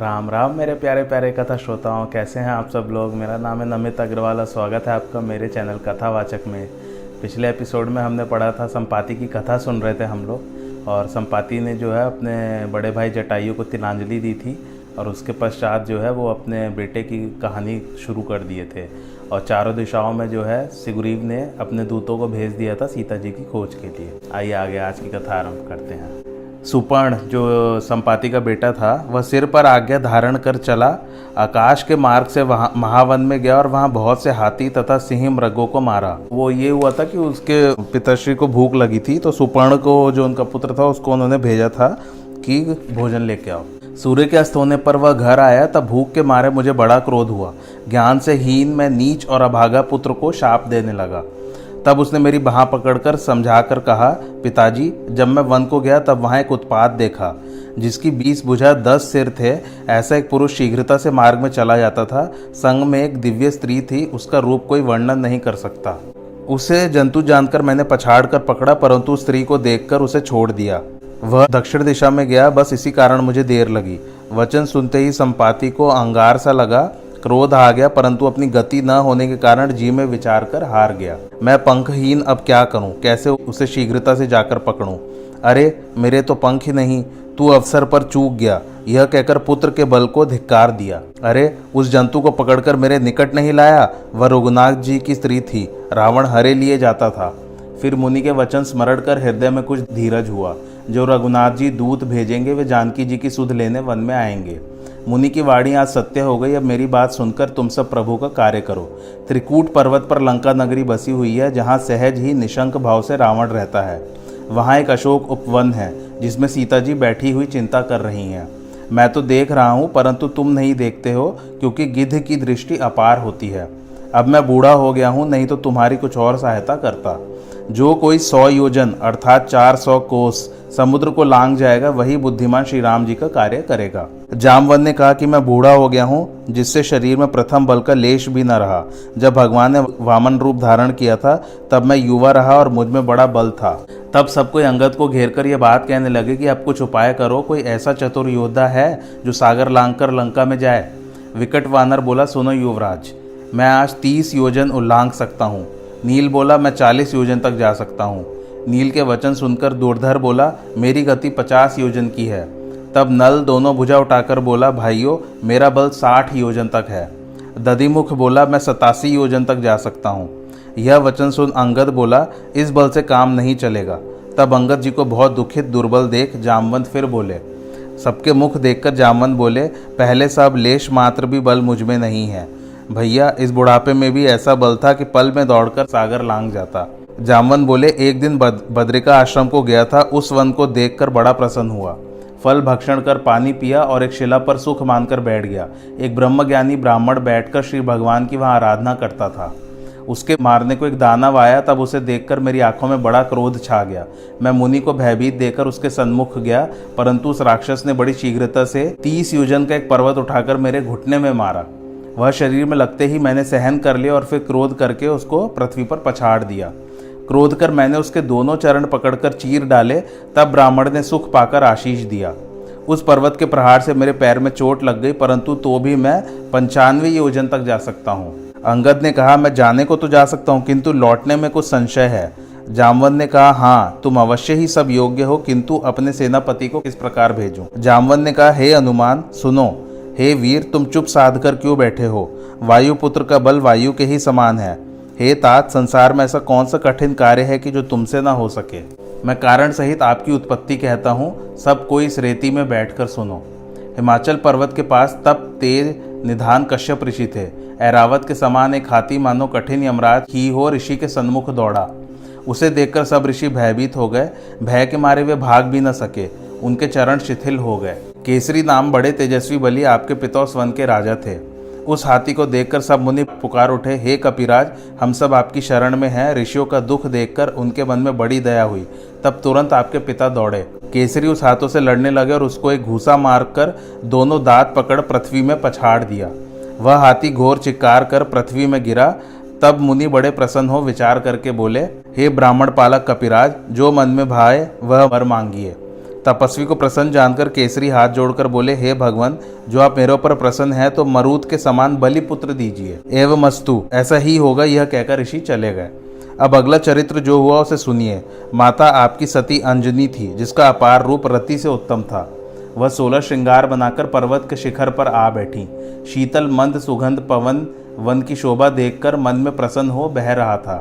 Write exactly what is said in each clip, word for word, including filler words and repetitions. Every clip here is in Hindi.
राम राम मेरे प्यारे प्यारे कथा श्रोताओं, कैसे हैं आप सब लोग। मेरा नाम है नमिता अग्रवाल और स्वागत है आपका मेरे चैनल कथावाचक में। पिछले एपिसोड में हमने पढ़ा था, सम्पाति की कथा सुन रहे थे हम लोग, और सम्पाति ने जो है अपने बड़े भाई जटाइयों को तिलांजलि दी थी और उसके पश्चात जो है वो अपने बेटे की कहानी शुरू कर दिए थे। और चारों दिशाओं में जो है सिगरीब ने अपने दूतों को भेज दिया था सीता जी की खोज के लिए। आइए आगे आज की कथा आरम्भ करते हैं। सुपर्ण जो सम्पाति का बेटा था, वह सिर पर आज्ञा धारण कर चला, आकाश के मार्ग से वहाँ महावन में गया और वहाँ बहुत से हाथी तथा सिंह मृगों को मारा। वो ये हुआ था कि उसके पिताश्री को भूख लगी थी, तो सुपर्ण को जो उनका पुत्र था उसको उन्होंने भेजा था कि भोजन लेके आओ। सूर्य के अस्त होने पर वह घर आया, तब भूख के मारे मुझे बड़ा क्रोध हुआ। ज्ञान से हीन मैं नीच और अभागा पुत्र को शाप देने लगा। तब उसने मेरी बाँह पकड़कर समझाकर कहा, पिताजी जब मैं वन को गया तब वहाँ एक उत्पात देखा जिसकी बीस भुजा दस सिर थे। ऐसा एक पुरुष शीघ्रता से मार्ग में चला जाता था, संग में एक दिव्य स्त्री थी, उसका रूप कोई वर्णन नहीं कर सकता। उसे जंतु जानकर मैंने पछाड़ कर पकड़ा, परंतु स्त्री को देखकर उसे छोड़ दिया। वह दक्षिण दिशा में गया, बस इसी कारण मुझे देर लगी। वचन सुनते ही सम्पाति को अंगार सा लगा, क्रोध आ गया, परंतु अपनी गति न होने के कारण जी में विचार कर हार गया। मैं पंखहीन अब क्या करूं, कैसे उसे शीघ्रता से जाकर पकड़ूं। अरे मेरे तो पंख ही नहीं, तू अवसर पर चूक गया। यह कहकर पुत्र के बल को धिक्कार दिया। अरे उस जंतु को पकड़कर मेरे निकट नहीं लाया। वह रघुनाथ जी की स्त्री थी, रावण हरे लिए जाता था। फिर मुनि के वचन स्मरण कर हृदय में कुछ धीरज हुआ। जो रघुनाथ जी दूत भेजेंगे वे जानकी जी की सुध लेने वन में आएंगे। मुनि की वाणी आज सत्य हो गई। अब मेरी बात सुनकर तुम सब प्रभु का कार्य करो। त्रिकूट पर्वत पर लंका नगरी बसी हुई है, जहाँ सहज ही निशंक भाव से रावण रहता है। वहाँ एक अशोक उपवन है जिसमें सीता जी बैठी हुई चिंता कर रही हैं। मैं तो देख रहा हूँ परंतु तुम नहीं देखते हो, क्योंकि गिद्ध की दृष्टि अपार होती है। अब मैं बूढ़ा हो गया हूँ, नहीं तो तुम्हारी कुछ और सहायता करता। जो कोई सौ योजन अर्थात चार सौ कोस समुद्र को लांग जाएगा, वही बुद्धिमान श्री राम जी का कार्य करेगा। जामवंत ने कहा कि मैं बूढ़ा हो गया हूँ, जिससे शरीर में प्रथम बल का लेश भी न रहा। जब भगवान ने वामन रूप धारण किया था तब मैं युवा रहा और मुझ में बड़ा बल था। तब सब कोई अंगद को घेर कर यह बात कहने लगे कि अब कुछ उपाय करो, कोई ऐसा चतुर योद्धा है जो सागर लांग कर लंका में जाए। विकट वानर बोला, सुनो युवराज, मैं आज तीस योजन उल्लांघ सकता हूँ। नील बोला, मैं चालीस योजन तक जा सकता हूँ। नील के वचन सुनकर दूरधर बोला, मेरी गति पचास योजन की है। तब नल दोनों भुजा उठाकर बोला, भाइयों मेरा बल साठ योजन तक है। ददीमुख बोला, मैं सतासी योजन तक जा सकता हूँ। यह वचन सुन अंगद बोला, इस बल से काम नहीं चलेगा। तब अंगद जी को बहुत दुखित दुर्बल देख जामवंत फिर बोले। सबके मुख देखकर जामवंत बोले, पहले साहब लेश मात्र भी बल मुझ में नहीं है। भैया इस बुढ़ापे में भी ऐसा बल था कि पल में दौड़कर सागर लांग जाता। जामवंत बोले, एक दिन बद्रिका आश्रम को गया था, उस वन को देखकर बड़ा प्रसन्न हुआ। फल भक्षण कर पानी पिया और एक शिला पर सुख मानकर बैठ गया। एक ब्रह्मज्ञानी ब्राह्मण बैठकर श्री भगवान की वहाँ आराधना करता था। उसके मारने को एक दानव आया, तब उसे देखकर मेरी आंखों में बड़ा क्रोध छा गया। मैं मुनि को भयभीत देकर उसके सन्मुख गया, परंतु उस राक्षस ने बड़ी शीघ्रता से तीस योजन का एक पर्वत उठाकर मेरे घुटने में मारा। वह शरीर में लगते ही मैंने सहन कर लिया और फिर क्रोध करके उसको पृथ्वी पर पछाड़ दिया। क्रोध कर मैंने उसके दोनों चरण पकड़कर चीर डाले, तब ब्राह्मण ने सुख पाकर आशीष दिया। उस पर्वत के प्रहार से मेरे पैर में चोट लग गई, परंतु तो भी मैं पंचानवे योजन तक जा सकता हूँ। अंगद ने कहा, मैं जाने को तो जा सकता हूँ किंतु लौटने में कुछ संशय है। जामवंत ने कहा, हाँ तुम अवश्य ही सब योग्य हो, किंतु अपने सेनापति को किस प्रकार भेजूं? जामवंत ने कहा, हे हनुमान सुनो, हे वीर तुम चुप साध कर क्यों बैठे हो? वायुपुत्र का बल वायु के ही समान है। हे तात, संसार में ऐसा कौन सा कठिन कार्य है कि जो तुमसे ना हो सके? मैं कारण सहित आपकी उत्पत्ति कहता हूँ, सब कोई इस रेती में बैठकर सुनो। हिमाचल पर्वत के पास तप तेज निधान कश्यप ऋषि थे। ऐरावत के समान एक हाथी मानो कठिन यमराज ही हो ऋषि के सन्मुख दौड़ा। उसे देखकर सब ऋषि भयभीत हो गए। भय के मारे वे भाग भी न सके, उनके चरण शिथिल हो गए। केसरी नाम बड़े तेजस्वी बलि आपके पितौस वन के राजा थे। उस हाथी को देखकर सब मुनि पुकार उठे, हे कपिराज हम सब आपकी शरण में हैं। ऋषियों का दुख देखकर उनके मन में बड़ी दया हुई। तब तुरंत आपके पिता दौड़े। केसरी उस हाथों से लड़ने लगे और उसको एक घूसा मारकर दोनों दांत पकड़ पृथ्वी में पछाड़ दिया। वह हाथी घोर चिकार कर पृथ्वी में गिरा। तब मुनि बड़े प्रसन्न हो विचार करके बोले, हे ब्राह्मण पालक कपिराज, जो मन में भाए वह वर मांगिए। तपस्वी को प्रसन्न जानकर केसरी हाथ जोड़कर बोले, हे भगवान जो आप मेरे ऊपर प्रसन्न हैं तो मरूद के समान बलिपुत्र दीजिए। एवं मस्तु, ऐसा ही होगा। यह कहकर ऋषि चले गए। अब अगला चरित्र जो हुआ उसे सुनिए। माता आपकी सती अंजनी थी, जिसका अपार रूप रति से उत्तम था। वह सोलह श्रृंगार बनाकर पर्वत के शिखर पर आ बैठी। शीतल मंद सुगंध पवन वन की शोभा देखकर मन में प्रसन्न हो बह रहा था।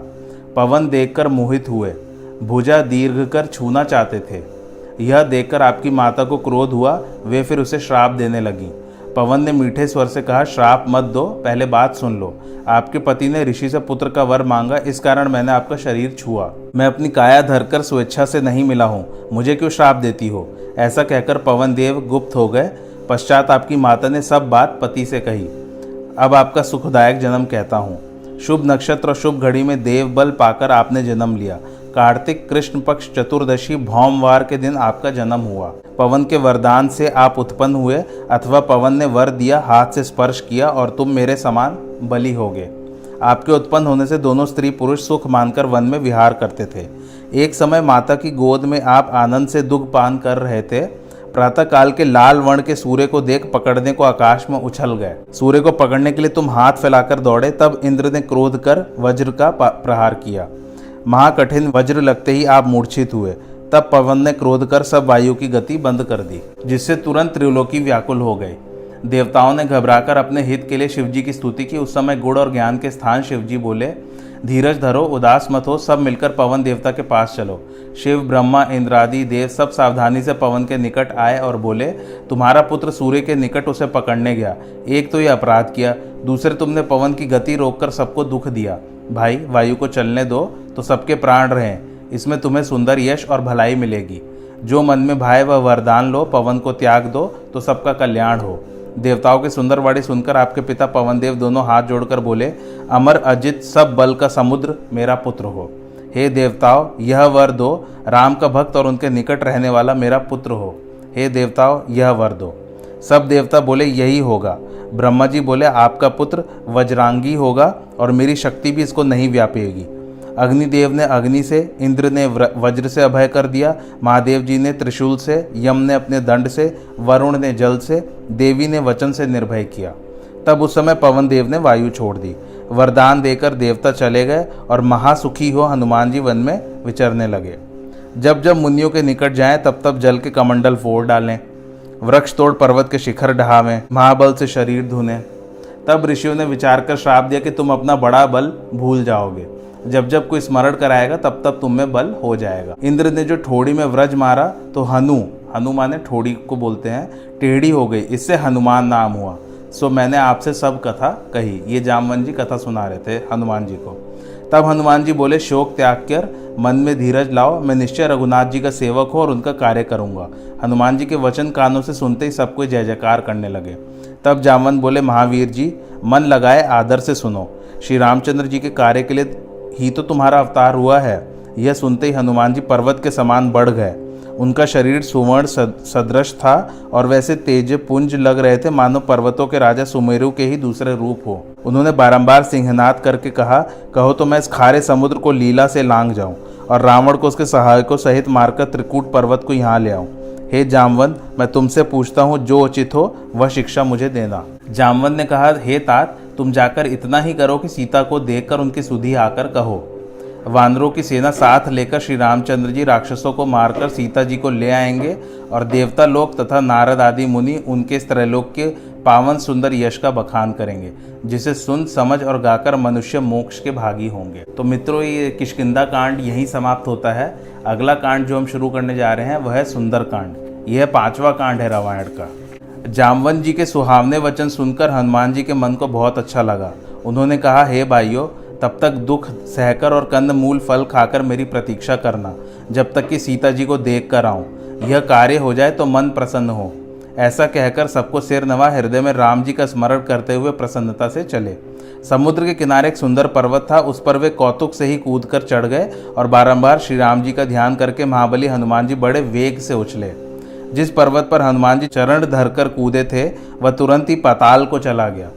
पवन देखकर मोहित हुए, भुजा दीर्घ कर छूना चाहते थे। यह देखकर आपकी माता को क्रोध हुआ, वे फिर उसे श्राप देने लगी। पवन ने मीठे स्वर से कहा, श्राप मत दो, पहले बात सुन लो। आपके पति ने ऋषि से पुत्र का वर मांगा, इस कारण मैंने आपका शरीर छुआ। मैं अपनी काया धरकर स्वेच्छा से नहीं मिला हूँ, मुझे क्यों श्राप देती हो? ऐसा कहकर पवन देव गुप्त हो गए। पश्चात आपकी माता ने सब बात पति से कही। अब आपका सुखदायक जन्म कहता हूँ। शुभ नक्षत्र और शुभ घड़ी में देव बल पाकर आपने जन्म लिया। कार्तिक कृष्ण पक्ष चतुर्दशी भौमवार के दिन आपका जन्म हुआ। पवन के वरदान से आप उत्पन्न हुए, अथवा पवन ने वर दिया, हाथ से स्पर्श किया और तुम मेरे समान बलि होगे। आपके उत्पन्न होने से दोनों स्त्री पुरुष सुख मानकर वन में विहार करते थे। एक समय माता की गोद में आप आनंद से दुग्ध पान कर रहे थे। प्रातः काल के लाल वर्ण के सूर्य को देख पकड़ने को आकाश में उछल गए। सूर्य को पकड़ने के लिए तुम हाथ फैलाकर दौड़े। तब इंद्र ने क्रोध कर वज्र का प्रहार किया। महाकठिन वज्र लगते ही आप मूर्छित हुए। तब पवन ने क्रोध कर सब वायु की गति बंद कर दी, जिससे तुरंत त्रिलोकी व्याकुल हो गई। देवताओं ने घबराकर अपने हित के लिए शिवजी की स्तुति की। उस समय गुण और ज्ञान के स्थान शिवजी बोले, धीरज धरो, उदास मत हो, सब मिलकर पवन देवता के पास चलो। शिव ब्रह्मा इंद्रादि देव सब सावधानी से पवन के निकट आए और बोले, तुम्हारा पुत्र सूर्य के निकट उसे पकड़ने गया। एक तो ये अपराध किया, दूसरे तुमने पवन की गति रोककर सबको दुख दिया। भाई वायु को चलने दो तो सबके प्राण रहें, इसमें तुम्हें सुंदर यश और भलाई मिलेगी। जो मन में भाए वह वरदान लो, पवन को त्याग दो तो सबका कल्याण हो। देवताओं के सुंदर वाणी सुनकर आपके पिता पवन देव दोनों हाथ जोड़कर बोले, अमर अजित सब बल का समुद्र मेरा पुत्र हो। हे देवताओं यह वर दो, राम का भक्त और उनके निकट रहने वाला मेरा पुत्र हो। हे देवताओं यह वर दो। सब देवता बोले, यही होगा। ब्रह्मा जी बोले, आपका पुत्र वज्रांगी होगा और मेरी शक्ति भी इसको नहीं व्यापेगी। अग्निदेव ने अग्नि से, इंद्र ने वज्र से अभय कर दिया, महादेव जी ने त्रिशूल से, यम ने अपने दंड से, वरुण ने जल से, देवी ने वचन से निर्भय किया। तब उस समय पवन देव ने वायु छोड़ दी। वरदान देकर देवता चले गए और महासुखी हो हनुमान जी वन में विचरने लगे। जब जब मुनियों के निकट जाएं तब तब जल के कमंडल फोड़ डालें, वृक्ष तोड़ पर्वत के शिखर ढहावें, महाबल से शरीर धुने। तब ऋषियों ने विचार कर श्राप दिया कि तुम अपना बड़ा बल भूल जाओगे। जब जब कोई स्मरण कराएगा तब तब तुम में बल हो जाएगा। इंद्र ने जो ठोड़ी में व्रज मारा तो हनु, हनु माने ठोड़ी को बोलते हैं, टेढ़ी हो गई, इससे हनुमान नाम हुआ। सो मैंने आपसे सब कथा कही। ये जामवंत जी कथा सुना रहे थे हनुमान जी को। तब हनुमान जी बोले, शोक त्याग कर मन में धीरज लाओ, मैं निश्चय रघुनाथ जी का सेवक हूँ और उनका कार्य करूँगा। हनुमान जी के वचन कानों से सुनते ही सब कोई जय जयकार करने लगे। तब जामवंत बोले, महावीर जी मन लगाए आदर से सुनो, श्री रामचंद्र जी के कार्य के लिए ही तो तुम्हारा अवतार हुआ है। यह सुनते ही हनुमान जी पर्वत के समान बढ़ गए। उनका शरीर सुवर्ण सदृश था और वैसे तेज पुंज लग रहे थे मानो पर्वतों के राजा सुमेरु के ही दूसरे रूप हो। उन्होंने बारंबार सिंहनाद करके कहा, कहो तो मैं इस खारे समुद्र को लीला से लांग जाऊं और रावण को उसके सहायकों सहित मारकर त्रिकूट पर्वत को यहाँ ले आऊं। हे जामवंत, मैं तुमसे पूछता हूँ, जो उचित हो वह शिक्षा मुझे देना। जामवंत ने कहा, हे तात, तुम जाकर इतना ही करो कि सीता को देखकर उनकी सुधि आकर कहो, वानरों की सेना साथ लेकर श्री रामचंद्र जी राक्षसों को मारकर सीता जी को ले आएंगे और देवता लोग तथा नारद आदि मुनि उनके त्रैलोक के पावन सुंदर यश का बखान करेंगे, जिसे सुन समझ और गाकर मनुष्य मोक्ष के भागी होंगे। तो मित्रों, ये किशकिंदा कांड यहीं समाप्त होता है। अगला कांड जो हम शुरू करने जा रहे हैं वह है सुंदर कांड। यह पांचवा कांड है रामायण का। जामवंत जी के सुहावने वचन सुनकर हनुमान जी के मन को बहुत अच्छा लगा। उन्होंने कहा, हे भाइयों, तब तक दुख सहकर और कंदमूल फल खाकर मेरी प्रतीक्षा करना जब तक कि सीता जी को देख कर आऊँ। यह कार्य हो जाए तो मन प्रसन्न हो। ऐसा कहकर सबको सिर नवा हृदय में राम जी का स्मरण करते हुए प्रसन्नता से चले। समुद्र के किनारे एक सुंदर पर्वत था। उस पर वे कौतुक से ही कूद कर चढ़ गए और बारंबार श्री राम जी का ध्यान करके महाबली हनुमान जी बड़े वेग से उछले। जिस पर्वत पर हनुमान जी चरण धरकर कूदे थे वह तुरंत ही पाताल को चला गया।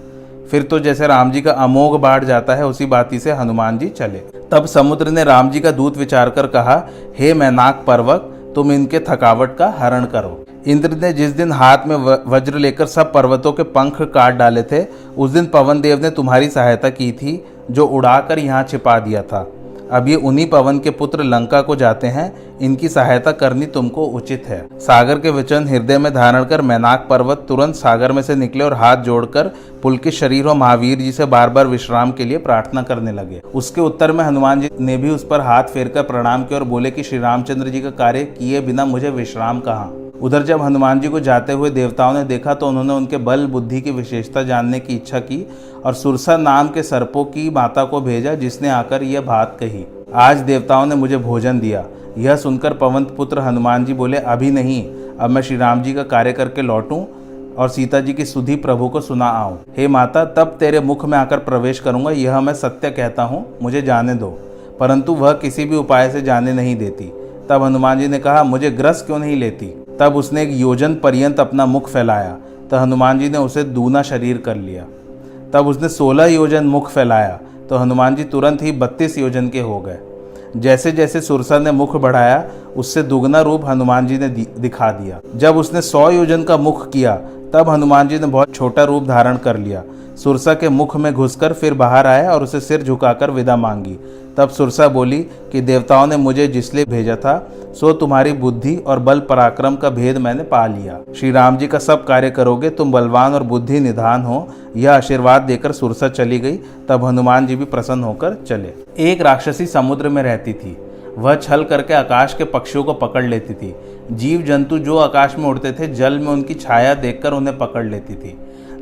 फिर तो जैसे राम जी का अमोघ बाढ़ जाता है, उसी बाती से हनुमान जी चले। तब समुद्र ने राम जी का दूत विचार कर कहा, हे मैनाक पर्वत, तुम इनके थकावट का हरण करो। इंद्र ने जिस दिन हाथ में वज्र लेकर सब पर्वतों के पंख काट डाले थे, उस दिन पवन देव ने तुम्हारी सहायता की थी, जो उड़ाकर यहाँ छिपा दिया था। अब ये उन्हीं पवन के पुत्र लंका को जाते हैं, इनकी सहायता करनी तुमको उचित है। सागर के वचन हृदय में धारण कर मैनाक पर्वत तुरंत सागर में से निकले और हाथ जोड़कर पुलकित शरीर और महावीर जी से बार बार विश्राम के लिए प्रार्थना करने लगे। उसके उत्तर में हनुमान जी ने भी उस पर हाथ फेरकर प्रणाम किया और बोले कि श्री रामचंद्र जी का कार्य किए बिना मुझे विश्राम कहाँ। उधर जब हनुमान जी को जाते हुए देवताओं ने देखा तो उन्होंने उनके बल बुद्धि की विशेषता जानने की इच्छा की और सुरसा नाम के सर्पों की माता को भेजा, जिसने आकर यह बात कही, आज देवताओं ने मुझे भोजन दिया। यह सुनकर पवन पुत्र हनुमान जी बोले, अभी नहीं, अब मैं श्री राम जी का कार्य करके लौटूं और सीता जी की सुधि प्रभु को सुना आऊँ। हे माता, तब तेरे मुख में आकर प्रवेश करूँगा, यह मैं सत्य कहता हूँ, मुझे जाने दो। परंतु वह किसी भी उपाय से जाने नहीं देती। तब हनुमान जी ने कहा, मुझे ग्रस क्यों नहीं लेती। तब उसने एक योजन पर्यंत अपना मुख फैलाया तो हनुमान जी ने उसे दूना शरीर कर लिया। तब उसने सोलह योजन मुख फैलाया तो हनुमान जी तुरंत ही बत्तीस योजन के हो गए। जैसे जैसे सुरसा ने मुख बढ़ाया, उससे दुगना रूप हनुमान जी ने दिखा दिया। जब उसने सौ योजन का मुख किया, तब हनुमान जी ने बहुत छोटा रूप धारण कर लिया। सुरसा के मुख में घुसकर फिर बाहर आया और उसे सिर झुकाकर विदा मांगी। तब सुरसा बोली कि देवताओं ने मुझे जिसलिए भेजा था, सो तुम्हारी बुद्धि और बल पराक्रम का भेद मैंने पा लिया। श्री राम जी का सब कार्य करोगे, तुम बलवान और बुद्धि निधान हो। यह आशीर्वाद देकर सुरसा चली गई। तब हनुमान जी भी प्रसन्न होकर चले। एक राक्षसी समुद्र में रहती थी। वह छल करके आकाश के पक्षियों को पकड़ लेती थी। जीव जंतु जो आकाश में उड़ते थे, जल में उनकी छाया देखकर उन्हें पकड़ लेती थी।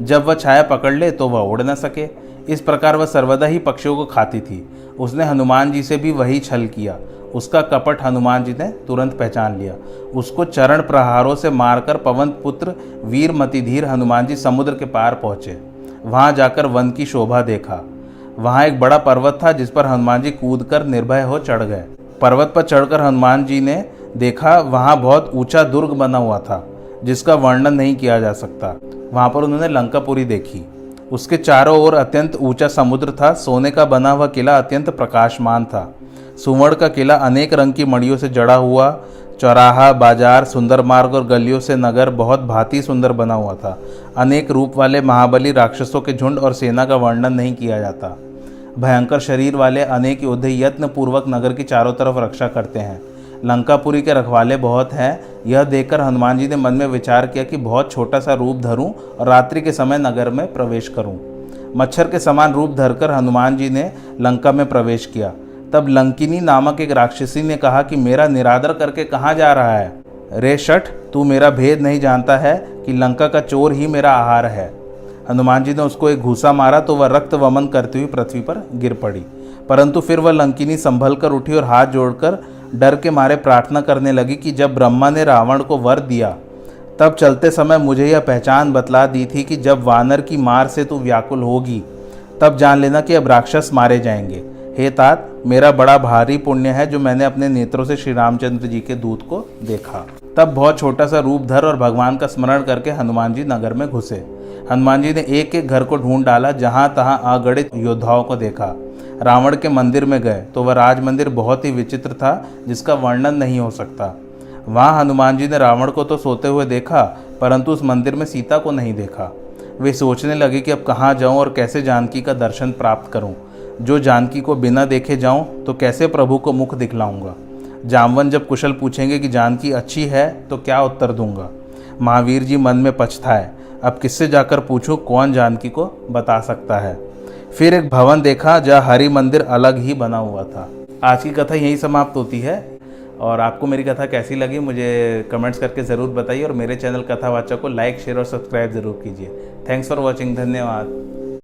जब वह छाया पकड़ ले तो वह उड़ न सके। इस प्रकार वह सर्वदा ही पक्षियों को खाती थी। उसने हनुमान जी से भी वही छल किया। उसका कपट हनुमान जी ने तुरंत पहचान लिया। उसको चरण प्रहारों से मारकर पवन पुत्र वीर मतिधीर हनुमान जी समुद्र के पार पहुँचे। वहाँ जाकर वन की शोभा देखा। वहाँ एक बड़ा पर्वत था, जिस पर हनुमान जी कूद कर निर्भय हो चढ़ गए। पर्वत पर चढ़कर हनुमान जी ने देखा, वहाँ बहुत ऊंचा दुर्ग बना हुआ था, जिसका वर्णन नहीं किया जा सकता। वहाँ पर उन्होंने लंकापुरी देखी। उसके चारों ओर अत्यंत ऊंचा समुद्र था। सोने का बना हुआ किला अत्यंत प्रकाशमान था। सुवर्ण का किला अनेक रंग की मणियों से जड़ा हुआ। चौराहा, बाजार, सुंदर मार्ग और गलियों से नगर बहुत भांति सुंदर बना हुआ था। अनेक रूप वाले महाबली राक्षसों के झुंड और सेना का वर्णन नहीं किया जाता। भयंकर शरीर वाले अनेक योद्धे यत्नपूर्वक नगर की चारों तरफ रक्षा करते हैं। लंकापुरी के रखवाले बहुत हैं। यह देखकर हनुमान जी ने मन में विचार किया कि बहुत छोटा सा रूप धरूं और रात्रि के समय नगर में प्रवेश करूं। मच्छर के समान रूप धरकर हनुमान जी ने लंका में प्रवेश किया। तब लंकिनी नामक एक राक्षसी ने कहा कि मेरा निरादर करके कहाँ जा रहा है रे शठ, तू मेरा भेद नहीं जानता है कि लंका का चोर ही मेरा आहार है। हनुमान जी ने उसको एक घूसा मारा तो वह रक्त वमन करती हुई पृथ्वी पर गिर पड़ी। परंतु फिर वह लंकिनी संभल कर उठी और हाथ जोड़कर डर के मारे प्रार्थना करने लगी कि जब ब्रह्मा ने रावण को वर दिया, तब चलते समय मुझे यह पहचान बतला दी थी कि जब वानर की मार से तू व्याकुल होगी, तब जान लेना कि अब राक्षस मारे जाएंगे। हे तात, मेरा बड़ा भारी पुण्य है जो मैंने अपने नेत्रों से श्री रामचंद्र जी के दूत को देखा। तब बहुत छोटा सा रूप धर और भगवान का स्मरण करके हनुमान जी नगर में घुसे। हनुमान जी ने एक एक घर को ढूंढ डाला। जहाँ तहाँ अगणित योद्धाओं को देखा। रावण के मंदिर में गए तो वह राज मंदिर बहुत ही विचित्र था, जिसका वर्णन नहीं हो सकता। वहाँ हनुमान जी ने रावण को तो सोते हुए देखा, परंतु उस मंदिर में सीता को नहीं देखा। वे सोचने लगे कि अब कहाँ जाऊँ और कैसे जानकी का दर्शन प्राप्त करूँ। जो जानकी को बिना देखे जाऊं तो कैसे प्रभु को मुख दिखलाऊंगा। जामवंत जब कुशल पूछेंगे कि जानकी अच्छी है तो क्या उत्तर दूंगा। महावीर जी मन में पछताए, अब किससे जाकर पूछूं, कौन जानकी को बता सकता है। फिर एक भवन देखा जहाँ हरि मंदिर अलग ही बना हुआ था। आज की कथा यहीं समाप्त होती है और आपको मेरी कथा कैसी लगी मुझे कमेंट्स करके ज़रूर बताइए और मेरे चैनल कथावाचक को लाइक शेयर और सब्सक्राइब ज़रूर कीजिए। थैंक्स फॉर वॉचिंग, धन्यवाद।